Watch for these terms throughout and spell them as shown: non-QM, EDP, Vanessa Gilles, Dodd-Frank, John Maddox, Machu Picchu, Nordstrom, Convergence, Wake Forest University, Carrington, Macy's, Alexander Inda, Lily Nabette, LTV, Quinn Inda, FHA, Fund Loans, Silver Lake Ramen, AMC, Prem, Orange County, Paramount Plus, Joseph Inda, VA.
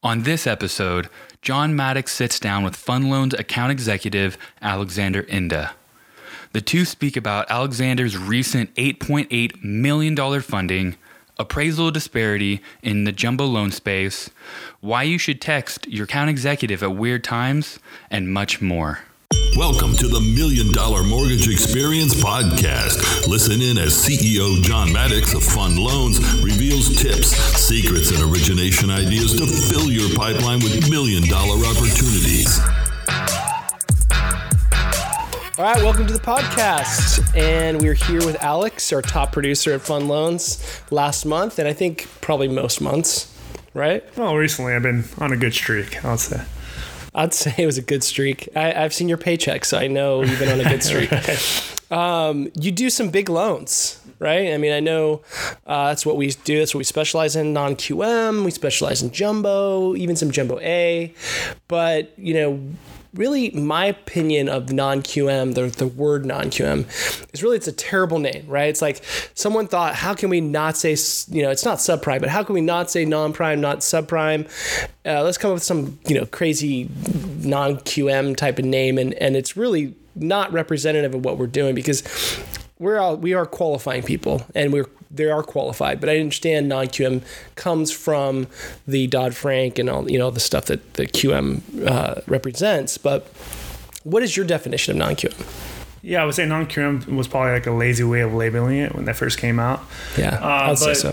On this episode, John Maddox sits down with Fund Loans account executive Alexander Inda. The two speak about Alexander's recent $8.8 million funding, appraisal disparity in the jumbo loan space, why you should text your account executive at weird times, and much more. Welcome to the $1 Million Mortgage Experience Podcast. Listen in as CEO John Maddox of Fund Loans reveals tips, secrets, and origination ideas to fill your pipeline with $1 million opportunities. All right, welcome to the podcast. And we're here with Alex, our top producer at Fund Loans last month, and I think probably most months, right? Well, recently I've been on a good streak, I'll say. I'd say it was a good streak. I've seen your paycheck, so I know you've been on a good streak. You do some big loans, right? I mean, I know that's what we do. That's what we specialize in, non-QM. We specialize in jumbo, even some jumbo A. But, you know, really, my opinion of non-QM, the word non-QM, is really it's a terrible name, right? It's like someone thought, how can we not say, you know, it's not subprime, but how can we not say non-prime, not subprime? Let's come up with some, you know, crazy non-QM type of name, and it's really not representative of what we're doing because we are qualifying people, and they are qualified. But I understand non-QM comes from the Dodd-Frank and all, you know, the stuff that the QM represents. But what is your definition of non-QM? Yeah, I would say non-QM was probably like a lazy way of labeling it when that first came out. Yeah, I'd say so.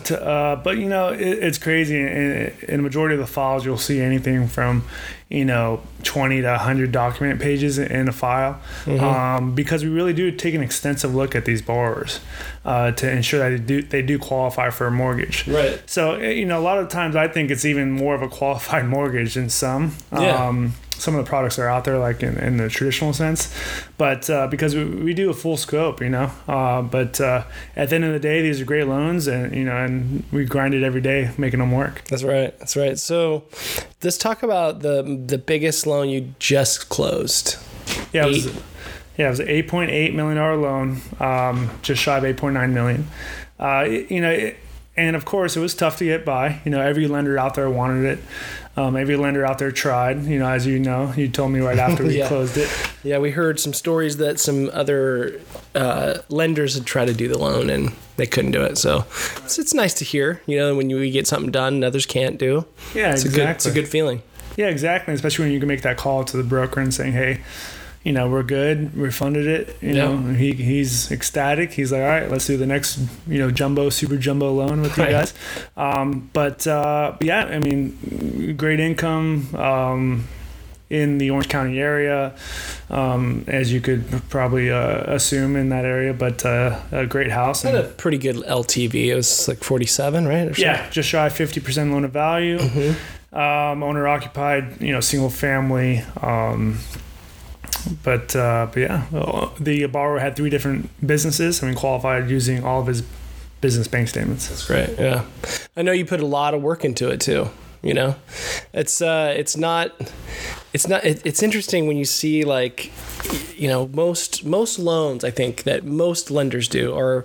But, you know, it's crazy. In the majority of the files, you'll see anything from, you know, 20 to 100 document pages in a file, mm-hmm. Because we really do take an extensive look at these borrowers to ensure that they do qualify for a mortgage. Right. So, you know, a lot of times I think it's even more of a qualified mortgage than some. Yeah. Some of the products are out there, like in the traditional sense, but because we do a full scope, you know. But at the end of the day, these are great loans, and, you know, and we grind it every day making them work. That's right. So let's talk about the biggest loan you just closed. Yeah. It was an $8.8 million loan, just shy of $8.9 million. And of course, it was tough to get by. You know, every lender out there wanted it. Every lender out there tried, you know, as you know, you told me right after we closed it. Yeah, we heard some stories that some other lenders had tried to do the loan and they couldn't do it. So it's nice to hear, you know, when we get something done and others can't do. Yeah, it's a good feeling. Yeah, exactly. Especially when you can make that call to the broker and saying, hey, you know, we're good. We funded it. You know, he's ecstatic. He's like, all right, let's do the next, you know, jumbo, super jumbo loan with you guys. I mean, great income in the Orange County area, as you could probably assume in that area, but a great house. Had a pretty good LTV. It was like 47, right? Just shy of 50% loan to value. Mm-hmm. Owner occupied, you know, single family. But the borrower had three different businesses, and we qualified using all of his business bank statements. That's great. Yeah, I know you put a lot of work into it too. You know, it's interesting when you see, like, you know, most loans, I think that most lenders do are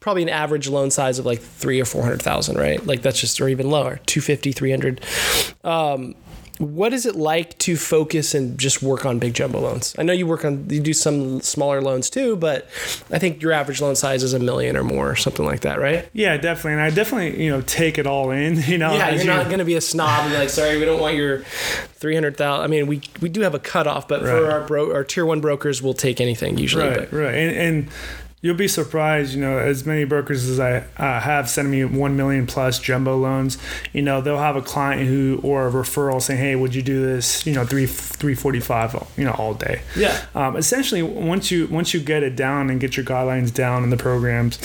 probably an average loan size of like $300,000 or $400,000, right? Like that's just, or even lower, 250, 300. What is it like to focus and just work on big jumbo loans? I know you do some smaller loans too, but I think your average loan size is $1 million or more or something like that, right? Yeah, definitely. And I definitely, you know, take it all in, you know. Yeah, you're not going to be a snob and be like, sorry, we don't want your 300,000. I mean, we do have a cutoff, but for our tier one brokers, we'll take anything usually. Right. And you'll be surprised, you know, as many brokers as I have sent me 1 million plus jumbo loans, you know, they'll have a client or a referral saying, hey, would you do this, you know, 345, you know, all day. Yeah. Essentially, once you get it down and get your guidelines down in the programs,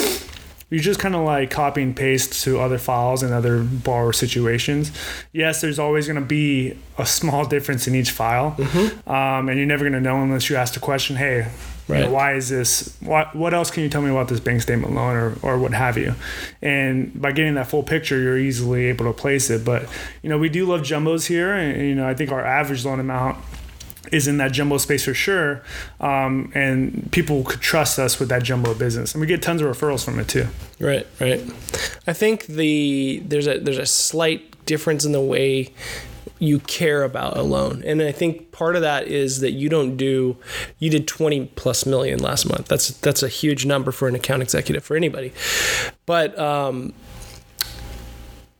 you just kind of like copy and paste to other files and other borrower situations. Yes, there's always going to be a small difference in each file. Mm-hmm. And you're never going to know unless you ask the question, hey, right. You know, why is this? What else can you tell me about this bank statement loan or what have you? And by getting that full picture, you're easily able to place it. But, you know, we do love jumbos here. And, you know, I think our average loan amount is in that jumbo space for sure. And people could trust us with that jumbo business. And we get tons of referrals from it too. Right. I think there's a slight difference in the way you care about a loan. And I think part of that is that you did 20 plus million last month. That's a huge number for an account executive, for anybody. But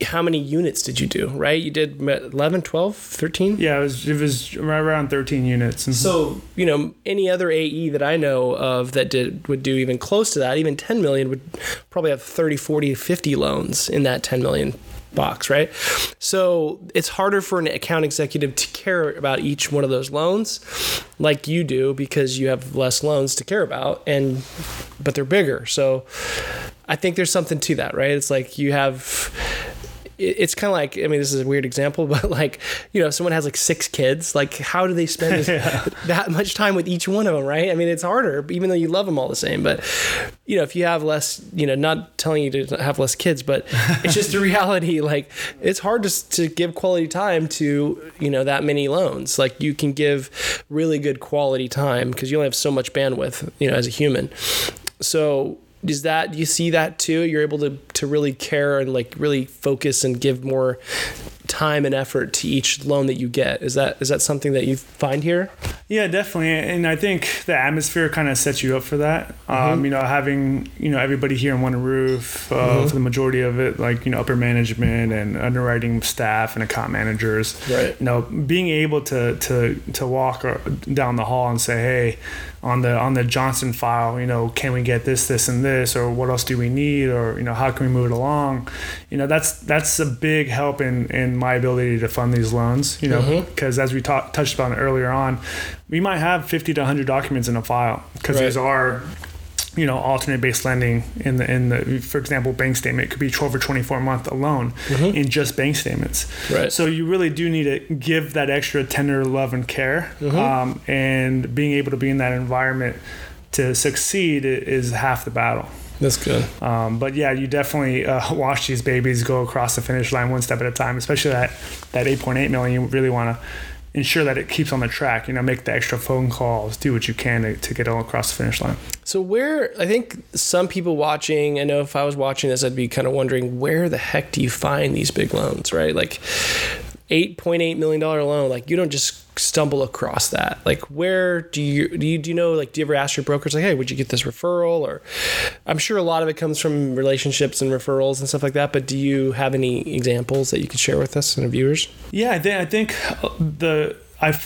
how many units did you do, right? You did 11, 12, 13? Yeah, it was right around 13 units. So, any other AE that I know of that would do even close to that, even 10 million would probably have 30, 40, 50 loans in that 10 million box, right? So it's harder for an account executive to care about each one of those loans like you do, because you have less loans to care about, but they're bigger. So I think there's something to that, right? It's like it's kind of like, this is a weird example, but someone has like 6 kids, like how do they spend that much time with each one of them, right? It's harder, even though you love them all the same. But, if you have less, not telling you to have less kids, but it's just the reality. Like, it's hard to give quality time to, that many loans. Like, you can give really good quality time because you only have so much bandwidth, as a human. So, do you see that too? You're able to really care and like really focus and give more time and effort to each loan that you get. Is that something that you find here? Yeah, definitely. And I think the atmosphere kind of sets you up for that. Mm-hmm. Having, everybody here on one roof mm-hmm. for the majority of it, like, upper management and underwriting staff and account managers, right. Being able to walk down the hall and say, hey, on the Johnson file, can we get this, this, and this, or what else do we need? Or, how can we move it along? That's a big help in my ability to fund these loans, because mm-hmm. as we touched on earlier on, we might have 50 to 100 documents in a file because right. These are, alternate based lending in the, for example, bank statement could be 12 or 24 month alone mm-hmm. in just bank statements. Right. So you really do need to give that extra tender love and care mm-hmm. And being able to be in that environment to succeed is half the battle. That's good. But yeah, you definitely watch these babies go across the finish line one step at a time, especially that 8.8 million. You really want to ensure that it keeps on the track, make the extra phone calls, do what you can to get all across the finish line. So I think some people watching, I know if I was watching this, I'd be kind of wondering, where the heck do you find these big loans, right? Like $8.8 million loan, like you don't just stumble across that. Like, where do you ever ask your brokers, like, hey, would you get this referral? Or I'm sure a lot of it comes from relationships and referrals and stuff like that, but do you have any examples that you could share with us and our viewers? Yeah, I think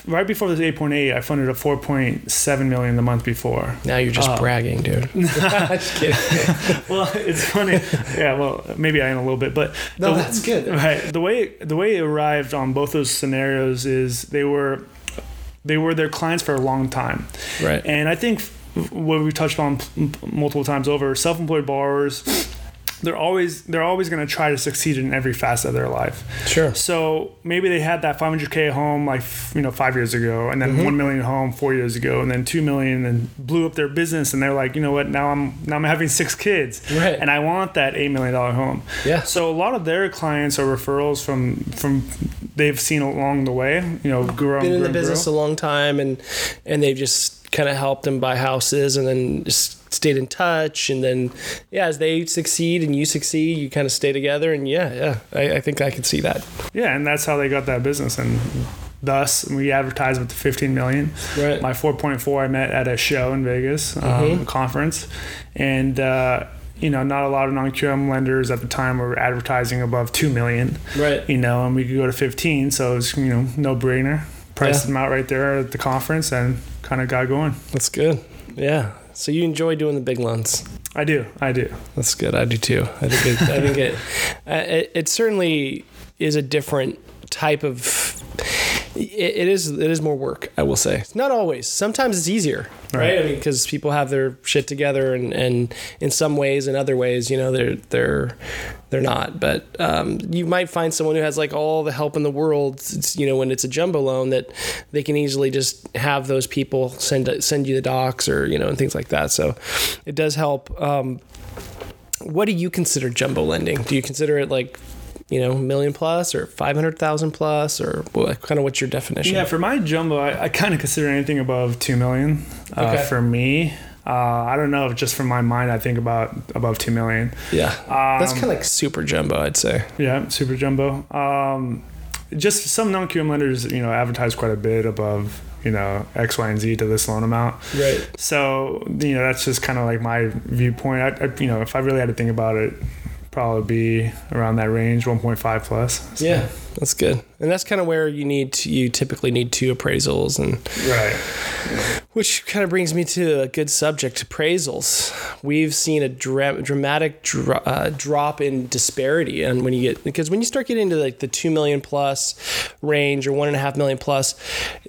right before this 8.8, I funded a 4.7 million the month before. Now you're just bragging, dude. Just kidding. Well, it's funny. Yeah, well, maybe I am a little bit, but no, that's good. Right. The way it arrived on both those scenarios is they were their clients for a long time. Right. And I think what we touched on multiple times over, self-employed borrowers. They're always going to try to succeed in every facet of their life. Sure. So maybe they had that 500K home 5 years ago, and then mm-hmm. 1 million home 4 years ago, and then 2 million, and blew up their business, and they're like, you know what? Now I'm having 6 kids, right. And I want that $8 million home. Yeah. So a lot of their clients are referrals from they've seen along the way. Been in the business a long time, and they've just kind of helped them buy houses, and then just stayed in touch, and then as they succeed and you succeed, you kind of stay together, and I think I can see that. Yeah, and that's how they got that business, and thus we advertised with the 15 million. Right. My 4.4 I met at a show in Vegas, mm-hmm. Conference, and not a lot of non-QM lenders at the time were advertising above 2 million. Right. And we could go to 15, so it was no-brainer. Priced them out right there at the conference and kind of got going. That's good. Yeah. So you enjoy doing the big loans? I do. That's good. I do too. I think it certainly is a different type of. It is more work, I will say. Not always. Sometimes it's easier, right? Because people have their shit together, and in some ways, in other ways, they're not. But you might find someone who has like all the help in the world. When it's a jumbo loan, that they can easily just have those people send you the docs or and things like that. So it does help. What do you consider jumbo lending? Do you consider it like? Million plus or 500,000 plus, or kind of what's your definition? Yeah, for my jumbo, I kind of consider anything above 2 million. Okay. For me, I don't know if just from my mind, I think about above 2 million. Yeah. That's kind of like super jumbo, I'd say. Yeah, super jumbo. just some non-QM lenders, you know, advertise quite a bit above, you know, X, Y, and Z to this loan amount. Right. So, you know, that's just kind of like my viewpoint. I, you know, if I really had to think about it, probably be around that range, 1.5 plus. So. Yeah, that's good. And that's kind of where you need to, you typically need two appraisals. And right. Which kind of brings me to a good subject, appraisals. We've seen a dramatic drop in disparity. And when you get, because when you start getting into like the 2 million plus range or 1.5 million plus,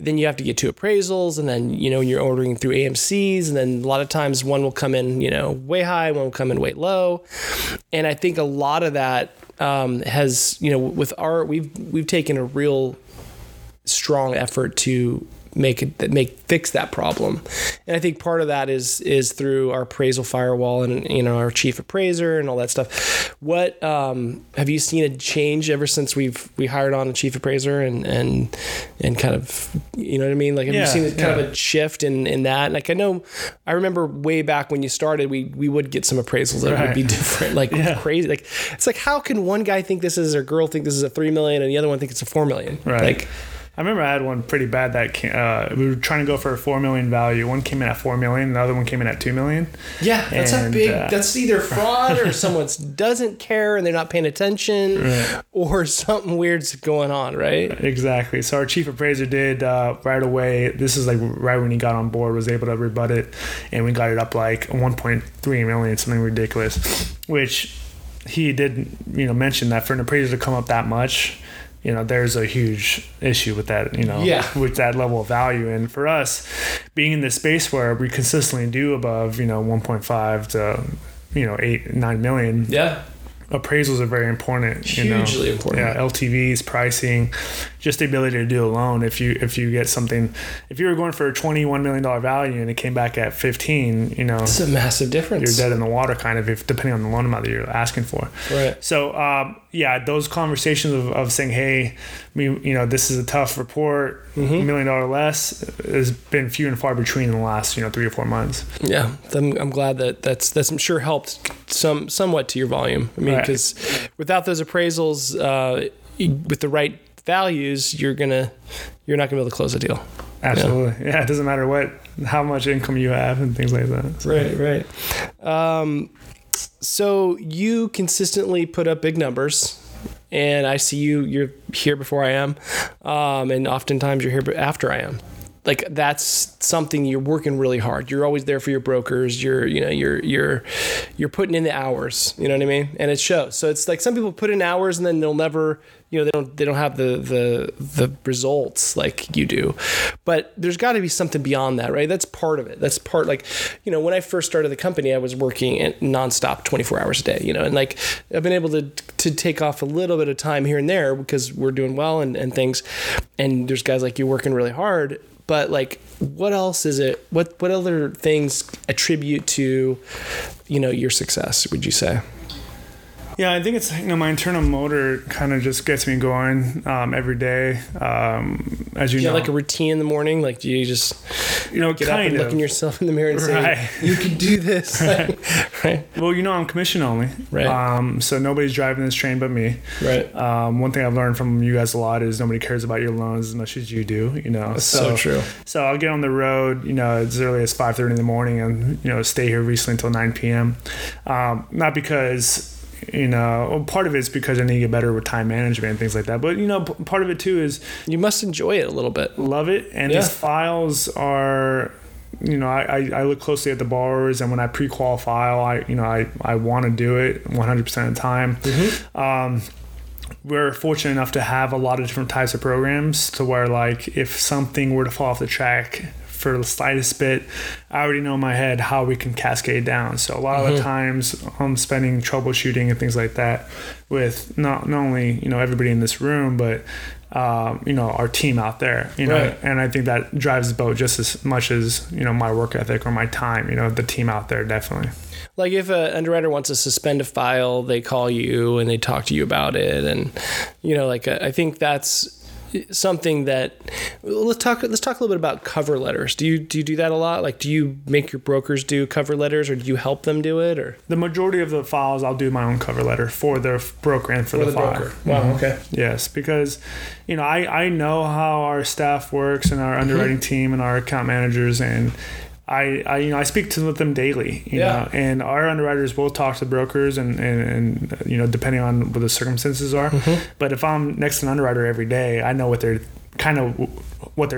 then you have to get two appraisals. And then, you know, you're ordering through AMCs. And then a lot of times one will come in, you know, way high, one will come in way low. And I think a lot of that has, you know, with our, we've taken a real strong effort to fix that problem. And I think part of that is through our appraisal firewall and, you know, our chief appraiser and all that stuff. What, have you seen a change ever since we hired on a chief appraiser and kind of, you know what I mean? Like, have you seen kind of a shift in that? Like, I know, I remember way back when you started, we would get some appraisals that would be different, like crazy. Like, it's like, how can one guy think this is, or girl think this is a 3 million and the other one think it's a 4 million? Right. Like, I remember I had one pretty bad that came, we were trying to go for a $4 million value. One came in at $4 million, the other one came in at $2 million. Yeah, that's a big. That's either fraud or someone doesn't care and they're not paying attention, right, or something weird's going on, right? Exactly. So our chief appraiser did right away. This is like right when he got on board, was able to rebut it, and we got it up like 1.3 million, something ridiculous. Which he did, you know, mention that for an appraiser to come up that much, you know, there's a huge issue with that, you know, with that level of value. And for us, being in this space where we consistently do above, you know, 1.5 to, you know, 8, 9 million. Yeah. Appraisals are very important. Hugely, you know, important. Yeah, LTVs, pricing, just the ability to do a loan. If you get something, if you were going for a $21 million value and it came back at 15, you know, it's a massive difference. You're dead in the water, kind of, if depending on the loan amount that you're asking for. Right. So those conversations of saying, hey, you know, this is a tough report, $1 million less, has been few and far between in the last, you know, 3 or 4 months. Yeah, I'm glad that's I'm sure helped somewhat to your volume. I mean, because without those appraisals, with the right values, you're not gonna be able to close a deal. Absolutely. Yeah, it doesn't matter how much income you have and things like that. So. Right. So you consistently put up big numbers. And I see you're here before I am. And oftentimes you're here after I am. Like, that's something, you're working really hard. You're always there for your brokers. You're putting in the hours, you know what I mean? And it shows. So it's like some people put in hours and then they'll never, you know, they don't have the results like you do. But there's got to be something beyond that, right? That's part of it. That's part, like, you know, when I first started the company, I was working nonstop 24 hours a day, you know, and like I've been able to take off a little bit of time here and there because we're doing well and things. And there's guys like you working really hard. But like, what else is it? What other things attribute to, you know, your success, would you say? Yeah, I think it's, you know, my internal motor kind of just gets me going every day. As you know, like a routine in the morning, like, do you just, you know, get up and looking yourself in the mirror and say, you can do this. Right. Well, you know, I'm commission only. Right. So nobody's driving this train but me. Right. One thing I've learned from you guys a lot is nobody cares about your loans as much as you do, you know. That's so true. So I'll get on the road, you know, as early as 5:30 in the morning and, you know, stay here recently until 9 p.m. Not because, you know, part of it's because I need to get better with time management and things like that. But, you know, part of it too is you must enjoy it a little bit. Love it. And these files are, you know, I look closely at the borrowers, and when I pre-qual file, I want to do it 100% of the time. Mm-hmm. We're fortunate enough to have a lot of different types of programs to where, like, if something were to fall off the track for the slightest bit, I already know in my head how we can cascade down. So a lot of the times I'm spending troubleshooting and things like that with not only, you know, everybody in this room, but you know, our team out there, you know, and I think that drives the boat just as much as, you know, my work ethic or my time, you know, the team out there, definitely. Like, if an underwriter wants to suspend a file, they call you and they talk to you about it. And, you know, like, I think that's, something that let's talk a little bit about cover letters. Do you do that a lot? Like, do you make your brokers do cover letters, or do you help them do it? Or the majority of the files, I'll do my own cover letter for the broker and for the file. Wow. Mm-hmm. Okay. Yes, because I know how our staff works and our underwriting mm-hmm. team and our account managers, and I speak to them daily, you know, and our underwriters will talk to brokers and depending on what the circumstances are. Mm-hmm. But if I'm next to an underwriter every day, I know what they're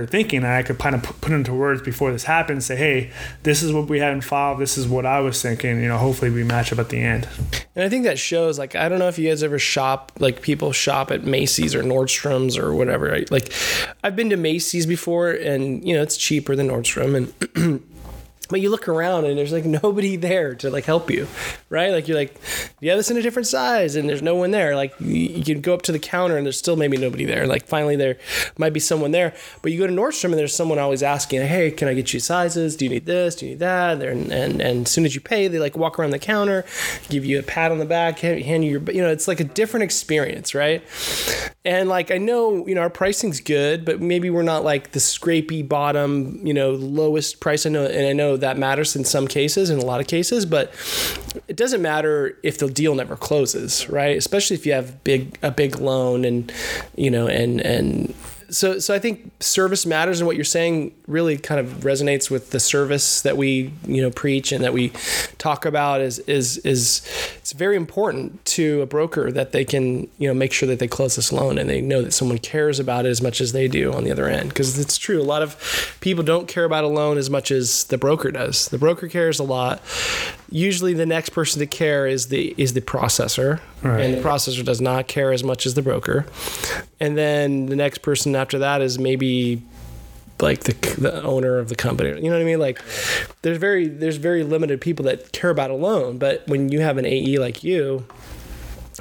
thinking, and I could kind of put into words before this happens, say, hey, this is what we had in file, this is what I was thinking, hopefully we match up at the end. And I think that shows, like, I don't know if you guys ever shop, like people shop at Macy's or Nordstrom's or whatever, right? Like, I've been to Macy's before, and it's cheaper than Nordstrom, and but you look around and there's like nobody there to like help you, right? Like, you're like, yeah, this in a different size, and there's no one there. Like, you can go up to the counter and there's still maybe nobody there. Like, finally there might be someone there, but you go to Nordstrom and there's someone always asking, hey, can I get you sizes? Do you need this? Do you need that? And as soon as you pay, they like walk around the counter, give you a pat on the back, hand you your, it's like a different experience, right? And like, I know, our pricing's good, but maybe we're not like the scrapey bottom, lowest price. I know that matters in some cases, in a lot of cases, but it doesn't matter if the deal never closes, right? Especially if you have a big loan and so I think service matters, and what you're saying really kind of resonates with the service that we, preach and that we talk about is it's very important to a broker that they can, make sure that they close this loan and they know that someone cares about it as much as they do on the other end. Because it's true. A lot of people don't care about a loan as much as the broker does. The broker cares a lot. Usually the next person to care is the processor, right? And the processor does not care as much as the broker. And then the next person after that is maybe like the owner of the company. You know what I mean? Like, there's very limited people that care about a loan, but when you have an AE like you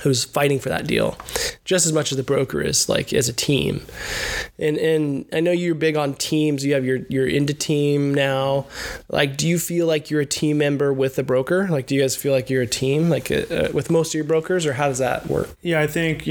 who's fighting for that deal just as much as the broker is, like, as a team. And I know you're big on teams. You have your Inda team now. Like, do you feel like you're a team member with the broker? Like, do you guys feel like you're a team, like with most of your brokers, or how does that work? Yeah, I think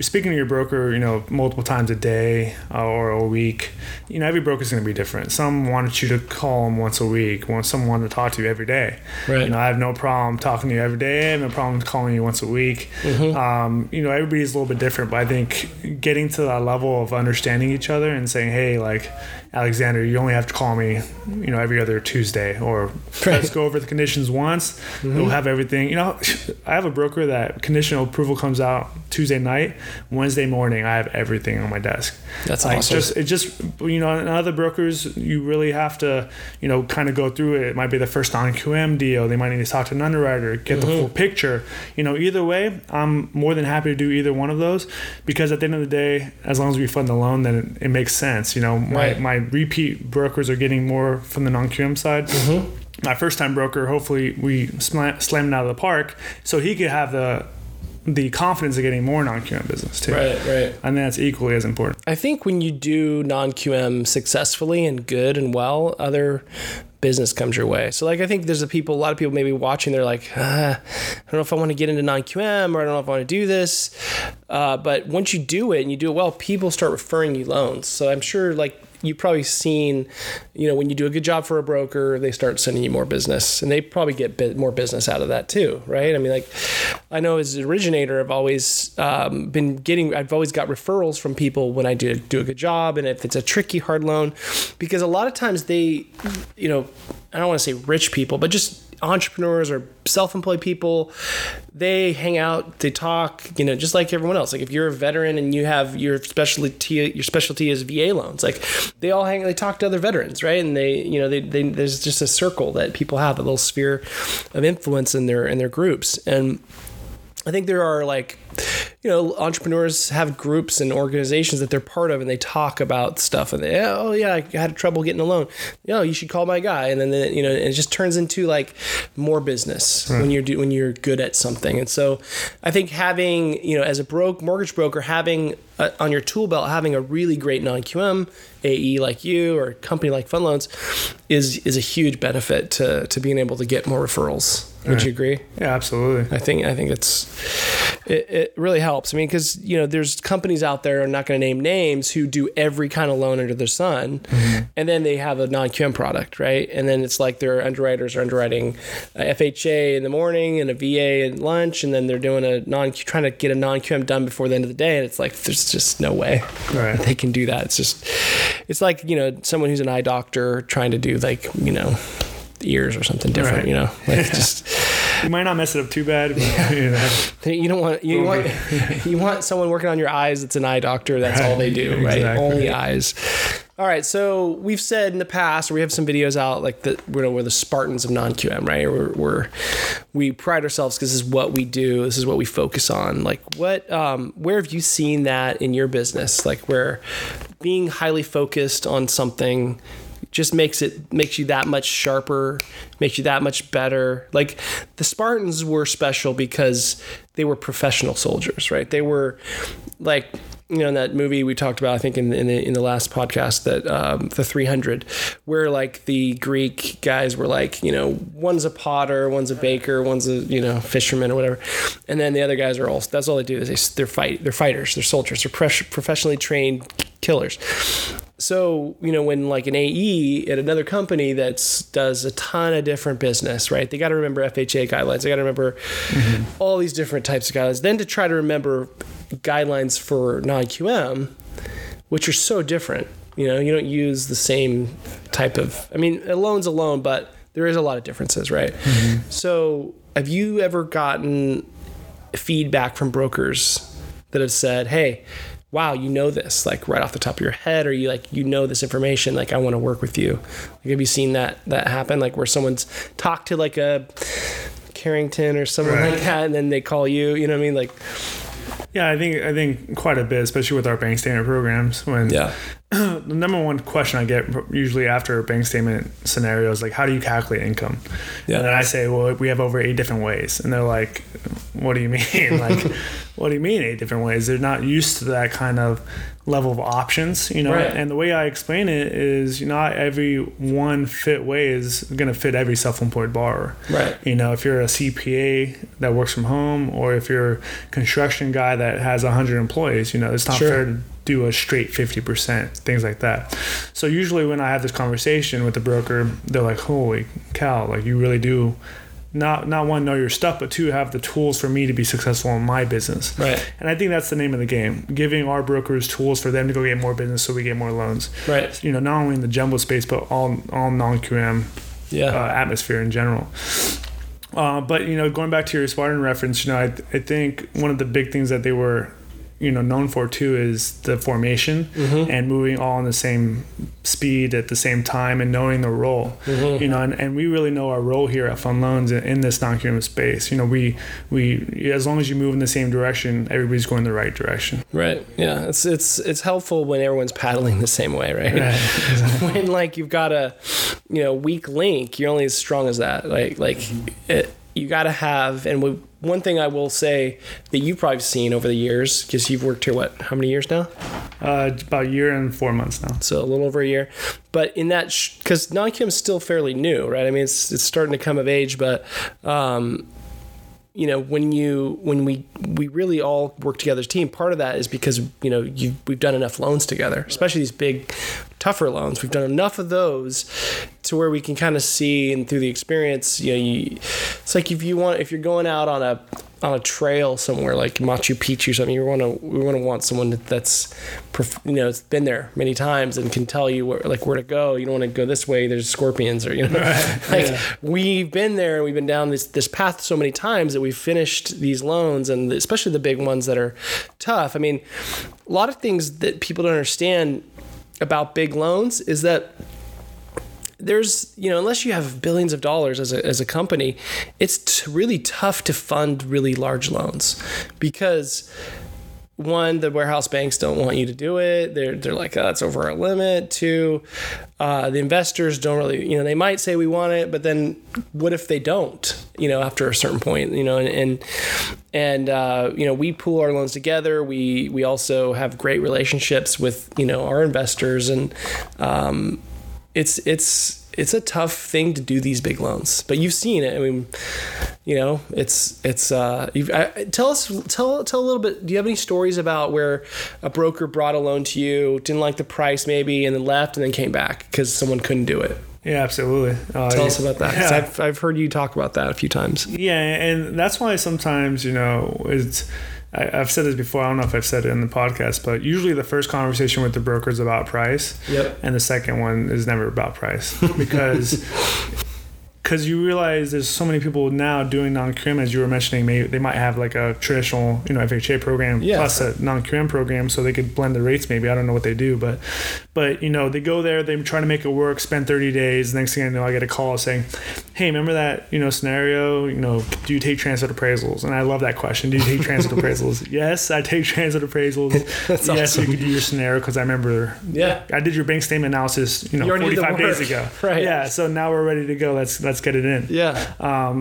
speaking to your broker, multiple times a day or a week, every broker is going to be different. Some wanted you to call them once a week. Some wanted to talk to you every day. Right. I have no problem talking to you every day. I have no problem calling you once a week. Mm-hmm. Everybody's a little bit different, but I think getting to that level of understanding each other and saying, hey, like, Alexander, you only have to call me, every other Tuesday, or let's go over the conditions once. Mm-hmm. We'll have everything. I have a broker that conditional approval comes out Tuesday night. Wednesday morning, I have everything on my desk. That's like, awesome. And other brokers, you really have to, kind of go through it. It might be the first non-QM deal. They might need to talk to an underwriter, get mm-hmm. the full picture. Either way, I'm more than happy to do either one of those, because at the end of the day, as long as we fund the loan, then it makes sense. My repeat brokers are getting more from the non-QM side. Mm-hmm. My first-time broker, hopefully we slam it out of the park so he could have the confidence of getting more non-QM business too. Right. And that's equally as important. I think when you do non-QM successfully and good and well, other business comes your way. So, like, I think there's a lot of people maybe watching, they're like, I don't know if I want to get into non-QM, or I don't know if I want to do this. But once you do it and you do it well, people start referring you loans. So I'm sure, like, you've probably seen, when you do a good job for a broker, they start sending you more business, and they probably get more business out of that too, right? I mean, like, I know as an originator, I've always got referrals from people when I do a good job, and if it's a tricky hard loan, because a lot of times they, I don't want to say rich people, but just entrepreneurs or self-employed people, they hang out, they talk, just like everyone else. Like, if you're a veteran and you have your specialty is VA loans, like, they all they talk to other veterans, right? And they there's just a circle that people have, a little sphere of influence in their groups. And I think there are, like, entrepreneurs have groups and organizations that they're part of, and they talk about stuff, and they, oh yeah, I had trouble getting a loan. You should call my guy. And then, it just turns into like more business when you're good at something. And so I think having, as a mortgage broker, having on your tool belt, having a really great non-QM AE like you, or a company like Fund Loans, is a huge benefit to being able to get more referrals. Would you agree? Yeah, absolutely. I think it's it really helps. I mean, because, you know, there's companies out there, I'm not going to name names, who do every kind of loan under the sun. Mm-hmm. And then they have a non-QM product, right? And then it's like their underwriters are underwriting FHA in the morning and a VA at lunch. And then they're doing trying to get a non-QM done before the end of the day. And it's like, there's just no way right. they can do that. It's just, it's like, you know, someone who's an eye doctor trying to do like, you know, ears or something different, right. you know, like yeah. just, you might not mess it up too bad. But, yeah. you want someone working on your eyes. That's an eye doctor. That's right. all they do, exactly. right? Only eyes. All right. So we've said in the past, we have some videos out like that. We're the Spartans of non-QM, right? We pride ourselves because this is what we do. This is what we focus on. Like what, where have you seen that in your business? Like where being highly focused on something just makes you that much sharper, makes you that much better. Like the Spartans were special because they were professional soldiers, right? They were like, you know, in that movie we talked about, I think in the last podcast that, the 300, where like the Greek guys were like, you know, one's a potter, one's a baker, one's a, you know, fisherman or whatever. And then the other guys are all, that's all they do is they're fighters, they're soldiers, they're professionally trained killers. So, you know, when like an AE at another company does a ton of different business, right? They got to remember FHA guidelines. They got to remember mm-hmm. all these different types of guidelines. Then to try to remember guidelines for non-QM, which are so different. You know, you don't use the same type of, I mean, a loan's a loan, but there is a lot of differences, right? Mm-hmm. So have you ever gotten feedback from brokers that have said, hey, wow, you know this, like right off the top of your head, or you like, you know this information, like I want to work with you. Like, have you seen that happen? Like where someone's talked to like a Carrington or someone right. like that, and then they call you, you know what I mean? Like, yeah, I think quite a bit, especially with our bank statement programs. When yeah. the number one question I get usually after a bank statement scenario is like, how do you calculate income? Yeah. And then I say, well, we have over 8 different ways. And they're like, what do you mean? Like, what do you mean 8 different ways? They're not used to that kind of level of options, you know? Right. And the way I explain it is, you know, not every one fit way is going to fit every self-employed borrower. Right. You know, if you're a CPA that works from home, or if you're a construction guy that has 100 employees, you know, it's not sure. fair to do a straight 50%, things like that. So usually when I have this conversation with the broker, they're like, holy cow, like you really do not one, know your stuff, but two, have the tools for me to be successful in my business. Right. And I think that's the name of the game, giving our brokers tools for them to go get more business so we get more loans. Right. You know, not only in the jumbo space, but all non-QM yeah. Atmosphere in general. But, you know, going back to your Spartan reference, you know, I think one of the big things that they were, you know, known for too is the formation mm-hmm. and moving all in the same speed at the same time and knowing the role, mm-hmm. you know, and we really know our role here at Fund Loans in this non-QM space. You know, we as long as you move in the same direction, everybody's going the right direction. Right. Yeah. It's helpful when everyone's paddling the same way, right? Right. Exactly. When like you've got a, you know, weak link, you're only as strong as that. Like mm-hmm. You got to have, and one thing I will say that you've probably seen over the years, because you've worked here, how many years now? About a year and 4 months now. So a little over a year. But in that, because non-QM is still fairly new, right? I mean, it's starting to come of age, but, you know, when we really all work together as a team, part of that is because, you know, we've done enough loans together, especially these big, tougher loans. We've done enough of those to where we can kind of see, and through the experience, you know, it's like if you're going out on a trail somewhere like Machu Picchu or something, we want someone that's, you know, it's been there many times and can tell you where to go. You don't want to go this way, there's scorpions, or, you know, right. like yeah. we've been there and we've been down this path so many times that we've finished these loans, and especially the big ones that are tough. I mean, a lot of things that people don't understand about big loans is that there's, you know, unless you have billions of dollars as a company, it's really tough to fund really large loans, because one, the warehouse banks don't want you to do it. They're like, oh, that's over our limit. Two, the investors don't really, you know, they might say we want it, but then what if they don't, you know, after a certain point, you know, and you know, we pool our loans together. We also have great relationships with, you know, our investors, and, it's a tough thing to do these big loans, but you've seen it. I mean, you know, tell us a little bit. Do you have any stories about where a broker brought a loan to you, didn't like the price maybe, and then left and then came back because someone couldn't do it? Yeah, absolutely. Tell us about that. Yeah. I've heard you talk about that a few times. Yeah. And that's why sometimes, you know, I've said this before. I don't know if I've said it in the podcast, but usually the first conversation with the broker is about price. Yep. And the second one is never about price because you realize there's so many people now doing non-QM, as you were mentioning. Maybe they might have like a traditional, you know, FHA program plus a non-QM program, so they could blend the rates maybe. I don't know what they do, but you know, they go there, they try to make it work, spend 30 days. Next thing I know, I get a call saying, hey, remember that, you know, scenario, you know, do you take transit appraisals? And I love that question. Do you take transit appraisals? Yes, I take transit appraisals. That's yes, awesome. You can do your scenario because I remember I did your bank statement analysis, you know, 45 days ago. Right. Yeah. So now we're ready to go. Let's get it in. Yeah.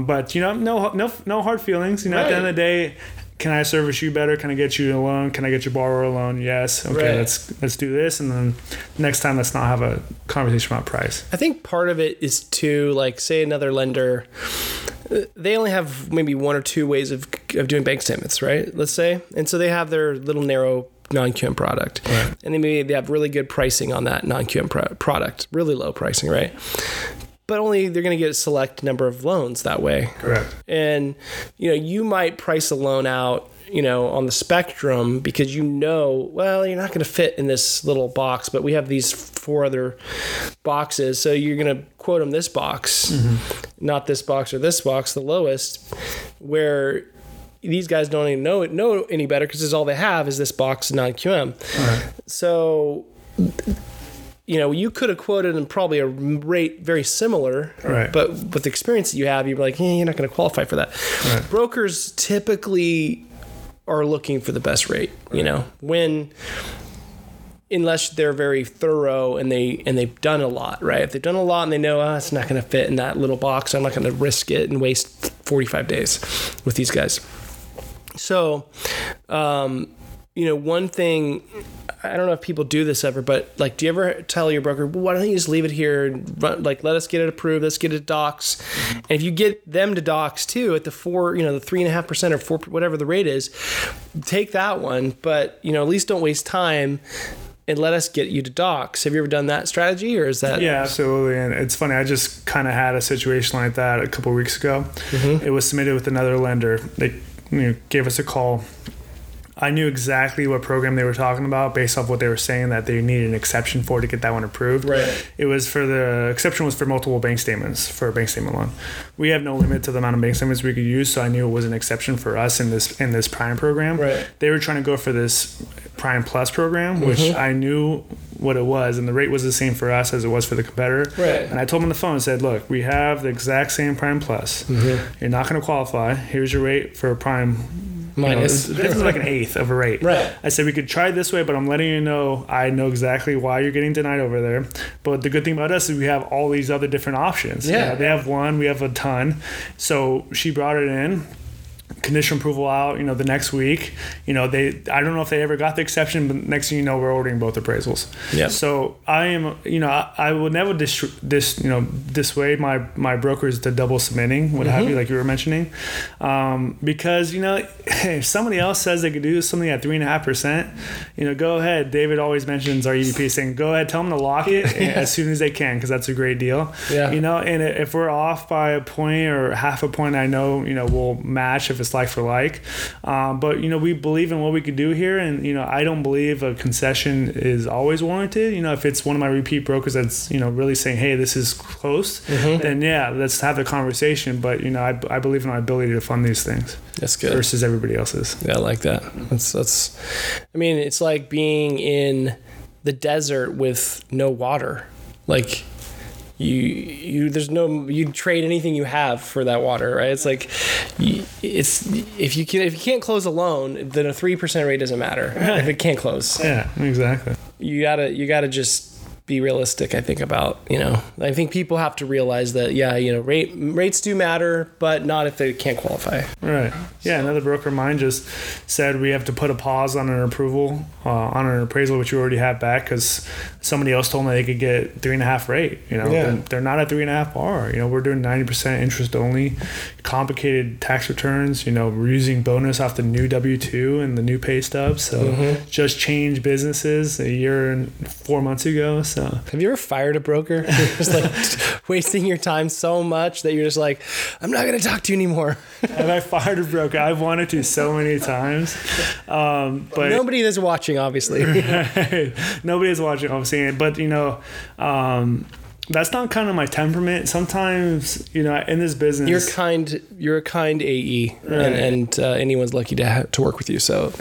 But you know, no hard feelings. You know, right. At the end of the day, can I service you better? Can I get you a loan? Can I get your borrower a loan? Yes. Okay, right. Let's do this. And then next time, let's not have a conversation about price. I think part of it is to, like, say another lender, they only have maybe one or two ways of doing bank statements, right? Let's say. And so they have their little narrow non-QM product. Right. And they have really good pricing on that non-QM product, really low pricing, right? But only they're going to get a select number of loans that way. Correct. And, you know, you might price a loan out, you know, on the spectrum because, you know, well, you're not going to fit in this little box, but we have these four other boxes. So you're going to quote them this box, mm-hmm. not this box or this box, the lowest, where these guys don't even know any better because all they have is this box non-QM. Right. So, you know, you could have quoted them probably a rate very similar, right. But with the experience that you have, you're like, you're not going to qualify for that. Right. Brokers typically are looking for the best rate, right. You know, unless they're very thorough and they've done a lot, right? If they've done a lot and they know, it's not going to fit in that little box, I'm not going to risk it and waste 45 days with these guys. So, you know, one thing, I don't know if people do this ever, but, like, do you ever tell your broker, well, why don't you just leave it here and run, like, let us get it approved, let's get it docs. And if you get them to docs too at the 3.5% or 4%, whatever the rate is, take that one, but, you know, at least don't waste time and let us get you to docs. Have you ever done that strategy, or is that? Yeah, absolutely. And it's funny, I just kind of had a situation like that a couple of weeks ago. Mm-hmm. It was submitted with another lender. They, you know, gave us a call. I knew exactly what program they were talking about based off what they were saying that they needed an exception for to get that one approved. Right. It was for the exception was for multiple bank statements for a bank statement loan. We have no limit to the amount of bank statements we could use, so I knew it was an exception for us in this Prime program. Right. They were trying to go for this Prime Plus program, which mm-hmm. I knew what it was, and the rate was the same for us as it was for the competitor. Right. And I told them on the phone and said, look, we have the exact same Prime Plus. Mm-hmm. You're not going to qualify. Here's your rate for a Prime minus. You know, this is like an eighth of a rate. Right. I said, we could try this way, but I'm letting you know, I know exactly why you're getting denied over there. But the good thing about us is we have all these other different options. Yeah. You know, they have one, we have a ton. So she brought it in. Condition approval out, you know, the next week, you know, I don't know if they ever got the exception, but next thing you know, we're ordering both appraisals. Yeah. So I am, you know, I will never dissuade my brokers to double submitting, what mm-hmm. have you, like you were mentioning, because, you know, if somebody else says they could do something at 3.5%, you know, go ahead. David always mentions our EDP saying, go ahead, tell them to lock it as soon as they can, because that's a great deal. Yeah. You know, and if we're off by a point or half a point, I know, you know, we'll match if it's like for like, but, you know, we believe in what we could do here, and, you know, I don't believe a concession is always warranted. You know, if it's one of my repeat brokers that's, you know, really saying, hey, this is close, mm-hmm. then yeah, let's have the conversation. But, you know, I believe in my ability to fund these things. That's good. Versus everybody else's. Yeah, I like that. That's I mean, it's like being in the desert with no water. Like, you'd trade anything you have for that water, right? It's like, if you can't close a loan, then a 3% rate doesn't matter. Right. If it can't close. Yeah, exactly. You gotta just be realistic, I think, about, you know, I think people have to realize that, yeah, you know, rates do matter, but not if they can't qualify. Right. Yeah. So. Another broker of mine just said we have to put a pause on an approval, on an appraisal, which you already have back, because somebody else told me they could get 3.5 rate. You know, yeah. They're not at 3.5 bar. You know, we're doing 90% interest only, complicated tax returns. You know, we're using bonus off the new W-2 and the new pay stub. So just changed businesses a year and 4 months ago. So have you ever fired a broker? Just like wasting your time so much that you're just like, I'm not going to talk to you anymore. Have I fired a broker? I've wanted to so many times. But nobody is watching, obviously. Right. Nobody is watching, obviously. But, you know, that's not kind of my temperament. Sometimes, you know, in this business, you're a kind AE, right. and anyone's lucky to work with you. So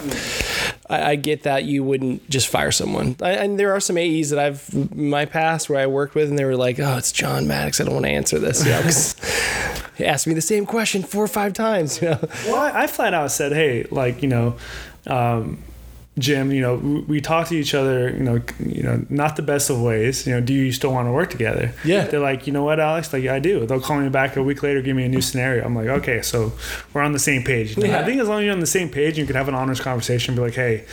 I get that you wouldn't just fire someone. And there are some AEs that I've in my past where I worked with, and they were like, "Oh, it's John Maddox. I don't want to answer this." Yeah, he asked me the same question 4 or 5 times. You know? Well, I flat out said, "Hey, like, you know." Jim, you know, we talk to each other, you know, not the best of ways. You know, do you still want to work together? Yeah. They're like, you know what, Alex? Like, yeah, I do. They'll call me back a week later, give me a new scenario. I'm like, okay, so we're on the same page. You know? Yeah. I think as long as you're on the same page, you can have an honest conversation. Be like, hey,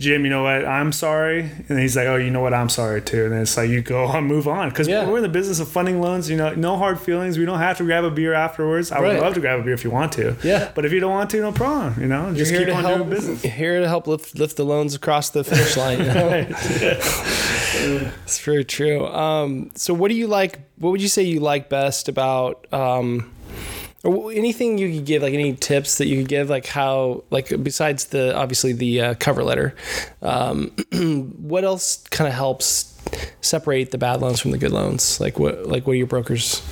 Jim, you know what? I'm sorry. And then he's like, oh, you know what? I'm sorry too. And then it's like, you go on, move on. Because we're in the business of funding loans. You know, no hard feelings. We don't have to grab a beer afterwards. I would love to grab a beer if you want to. Yeah. But if you don't want to, no problem. You know, just keep on doing business. Here to help lift the loans across the finish line. You know? It's very true. So what do you like? What would you say you like best about, or anything you could give, like any tips that you could give, like how, like besides obviously the cover letter, what else kind of helps separate the bad loans from the good loans? Like what are your brokers?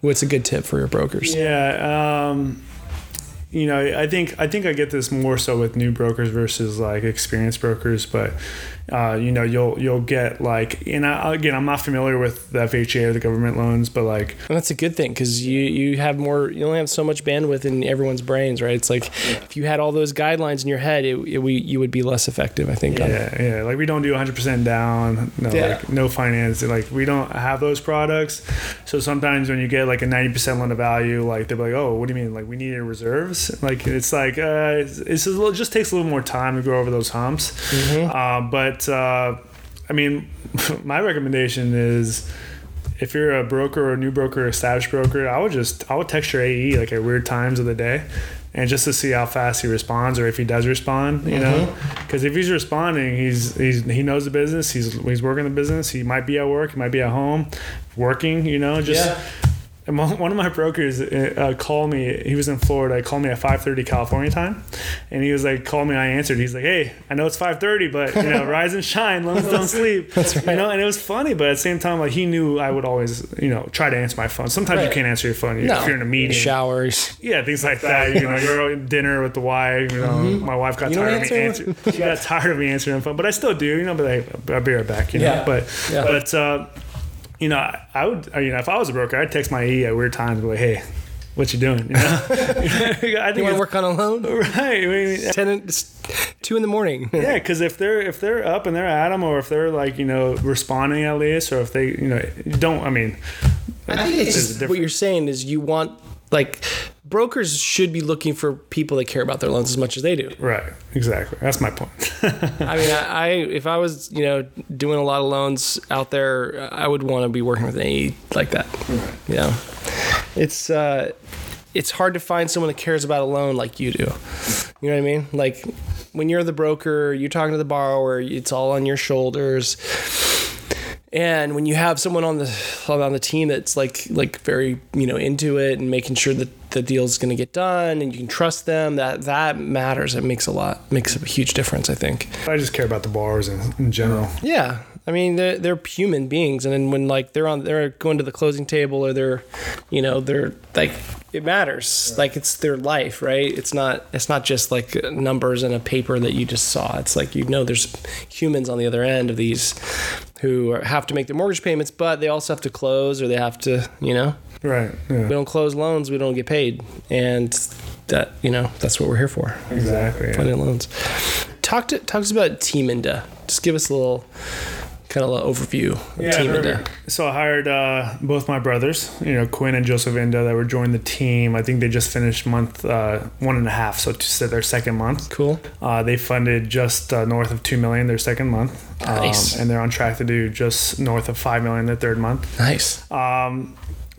What's a good tip for your brokers? Yeah. You know, I think I get this more so with new brokers versus like experienced brokers, but you know, you'll get like, and again, I'm not familiar with the FHA or the government loans, but like, and that's a good thing because you only have so much bandwidth in everyone's brains, right? It's like if you had all those guidelines in your head, you would be less effective, I think. Yeah. Like we don't do 100% down, like no finance, like we don't have those products. So sometimes when you get like a 90% loan to value, like they're like, oh, what do you mean? Like we needed reserves. Like it's like it just takes a little more time to go over those humps. But I mean, my recommendation is if you're a broker or a new broker or established broker, I would text your AE like at weird times of the day, and just to see how fast he responds or if he does respond, you know, because if he's responding, he knows the business, he's working the business, he might be at work, he might be at home, working, you know, just. Yeah. And one of my brokers called me. He was in Florida. He called me at 5:30 California time, and he was like, "Call me." I answered. He's like, "Hey, I know it's 5:30, but you know, rise and shine. Loans don't sleep." That's right. You know, and it was funny, but at the same time, like he knew I would always, you know, try to answer my phone. Sometimes you can't answer your phone if you're in a meeting, showers, things like that. You know, you're at dinner with the wife. You know, my wife got tired of me answering. She got tired of me answering the phone, but I still do. You know, but like, I'll be right back. You know, but. You know, I would. You know, if I was a broker, I'd text my AE at weird times and be like, "Hey, what you doing? You know? I think you want to work on a loan, right? I mean, 2 in the morning. Yeah, because if they're up and they're at them, or if they're like, you know, responding at least, or if they, you know, don't. I mean, I think it's what you're saying is you want like. Brokers should be looking for people that care about their loans as much as they do. Right. Exactly. That's my point. I mean, if I was, you know, doing a lot of loans out there, I would want to be working with an AE like that. Right. You know, it's hard to find someone that cares about a loan like you do. You know what I mean? Like when you're the broker, you're talking to the borrower, it's all on your shoulders. And when you have someone on the team that's like very, you know, into it and making sure that the deal's going to get done and you can trust them, that matters. It makes a huge difference, I think. I just care about the borrowers in general. Yeah. I mean, they're human beings. And then when like they're going to the closing table or they're, you know, they're like, it matters. Yeah. Like it's their life, right? It's not just like numbers in a paper that you just saw. It's like, you know, there's humans on the other end of these who have to make their mortgage payments, but they also have to close or they have to, you know, right. Yeah. We don't close loans. We don't get paid. And that, you know, that's what we're here for. Exactly. Funding loans. Talk to us about Team Inda. Just give us a little kind of an overview of Team Inda. So I hired both my brothers, Quinn and Joseph Inda, that were joining the team. I think they just finished month 1.5, so their second month. Cool. They funded just north of $2 million their second month. Nice. And they're on track to do just north of $5 million their third month. Nice.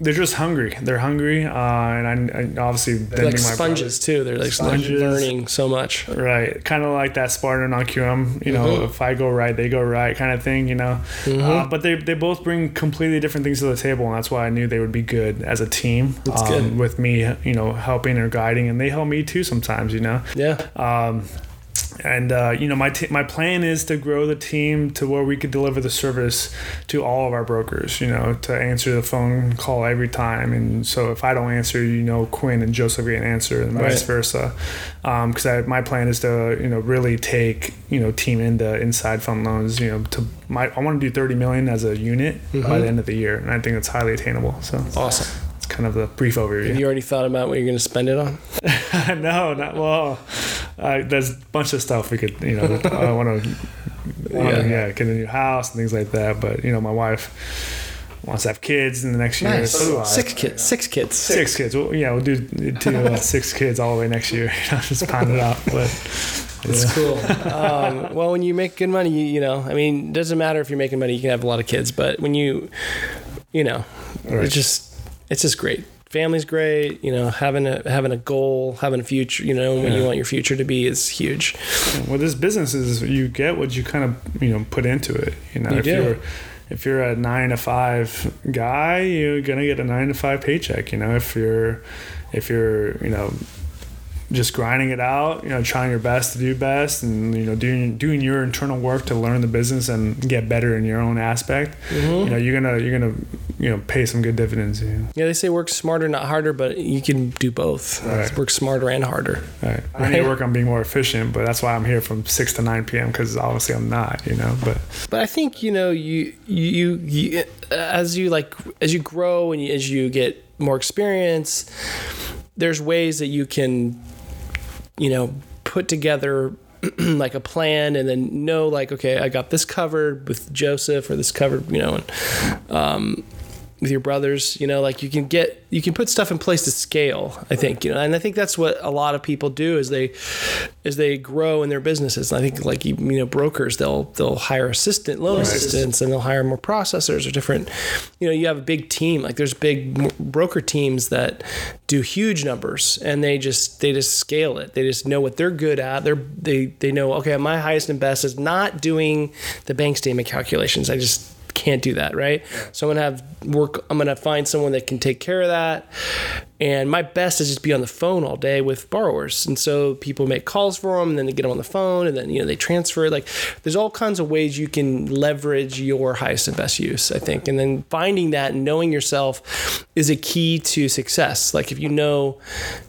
They're just hungry. They're hungry, and I obviously... They're like sponges, too. They're like sponges, learning so much. Right. Kind of like that Spartan on QM, mm-hmm. if I go right, they go right kind of thing, Mm-hmm. But they both bring completely different things to the table, and that's why I knew they would be good as a team. That's good. With me, helping or guiding, and they help me, too, sometimes, Yeah. And, my plan is to grow the team to where we could deliver the service to all of our brokers, to answer the phone call every time. And so if I don't answer, Quinn and Joseph can answer and vice versa. Because my plan is to, really take, Team Inda inside Fund Loans, I want to do 30 million as a unit mm-hmm. by the end of the year. And I think it's highly attainable. So awesome. It's kind of the brief overview. Have you already thought about what you're going to spend it on? No, not well. There's a bunch of stuff we could, I want to, get a new house and things like that. But, my wife wants to have kids in the next year. Nice. So Six kids. Well, we'll do six kids all the way next year. Just pound it out. But... It's cool. Well, when you make good money, it doesn't matter if you're making money, you can have a lot of kids. But when right. It's just great. Family's great, having a goal, having a future, what you want your future to be is huge. Well, this business is you get what you kind of, put into it. If you're a 9-to-5 guy, you're going to get a 9-to-5 paycheck, if you're just grinding it out, trying your best to do best and, doing your internal work to learn the business and get better in your own aspect, mm-hmm. You're going to pay some good dividends. Yeah, they say work smarter, not harder, but you can do both. Right. Work smarter and harder. Right. I need to work on being more efficient, but that's why I'm here from 6 to 9 p.m. because obviously I'm not, But I think, you as you grow and as you get more experience, there's ways that you can... put together like a plan and then know like, okay, I got this covered with Joseph or this covered, and, with your brothers, like you can put stuff in place to scale, I think, and I think that's what a lot of people do is they grow in their businesses. And I think like, brokers, they'll hire loan assistants and they'll hire more processors or different, you have a big team, like there's big broker teams that do huge numbers and they just scale it. They just know what they're good at. They know, okay, my highest and best is not doing the bank statement calculations. I just can't do that, right? So I'm gonna find someone that can take care of that. And my best is just be on the phone all day with borrowers. And so people make calls for them and then they get them on the phone and then, they transfer. Like there's all kinds of ways you can leverage your highest and best use, I think. And then finding that and knowing yourself is a key to success. Like if you know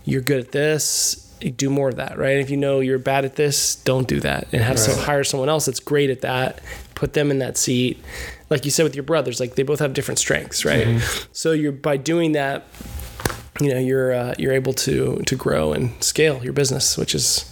you're good at this, do more of that, right? If you know you're bad at this, don't do that and hire someone else that's great at that, put them in that seat. Like you said with your brothers, like they both have different strengths, right? Mm-hmm. So by doing that, you're able to grow and scale your business, which is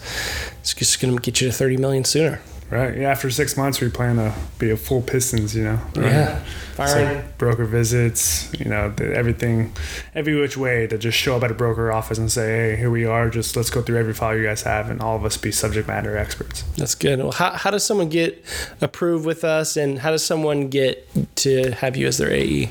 it's just going to get you to 30 million sooner. Right. Yeah. After 6 months, we plan to be a full Pistons. Right? Yeah. So broker visits. Everything, every which way to just show up at a broker office and say, "Hey, here we are. Just let's go through every file you guys have, and all of us be subject matter experts." That's good. Well, how does someone get approved with us, and how does someone get to have you as their AE?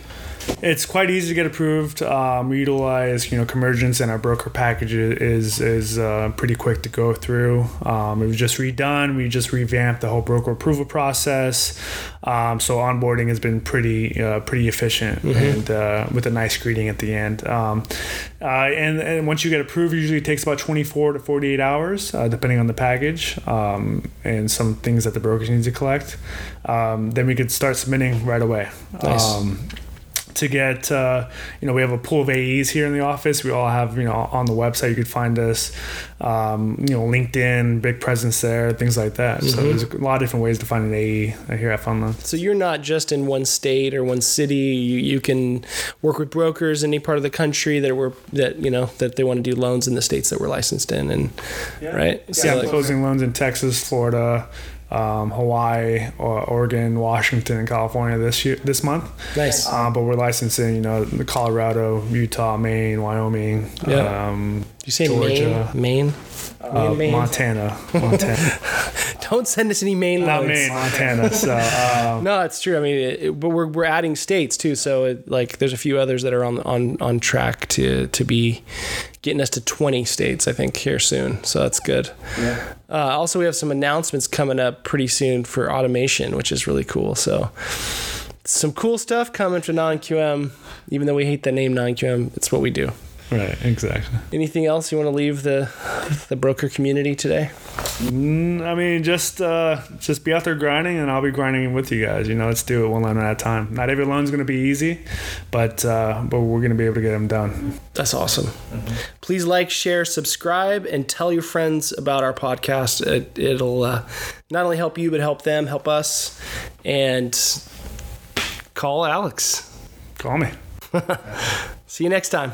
It's quite easy to get approved. We utilize, Convergence, and our broker package is pretty quick to go through. It was just redone. We just revamped the whole broker approval process. So onboarding has been pretty efficient, mm-hmm. and with a nice greeting at the end. And once you get approved, usually it takes about 24 to 48 hours, depending on the package, and some things that the brokers need to collect. Then we could start submitting right away. Nice. To get, we have a pool of AEs here in the office. We all have, on the website, you could find us, LinkedIn, big presence there, things like that. Mm-hmm. So there's a lot of different ways to find an AE here at Fund Loans. So you're not just in one state or one city. You can work with brokers in any part of the country that they want to do loans in the states that we're licensed in, and right? Yeah, so closing loans in Texas, Florida, Hawaii, Oregon, Washington, and California this month. Nice. But we're licensing, Colorado, Utah, Maine, Wyoming. Yeah. You say Georgia, Maine? Maine? Montana. Don't send us any Maine loans. Not Maine, Montana. So no, it's true. I mean, but we're adding states too. So there's a few others that are on track to be getting us to 20 states, I think, here soon. So that's good. Yeah. Also, we have some announcements coming up pretty soon for automation, which is really cool. So some cool stuff coming to non-QM. Even though we hate the name non-QM, it's what we do. Right, exactly. Anything else you want to leave the broker community today? I mean, just be out there grinding, and I'll be grinding with you guys. Let's do it one loan at a time. Not every loan's going to be easy, but we're going to be able to get them done. That's awesome. Mm-hmm. Please like, share, subscribe, and tell your friends about our podcast. It'll not only help you, but help them, help us. And call Alex. Call me. See you next time.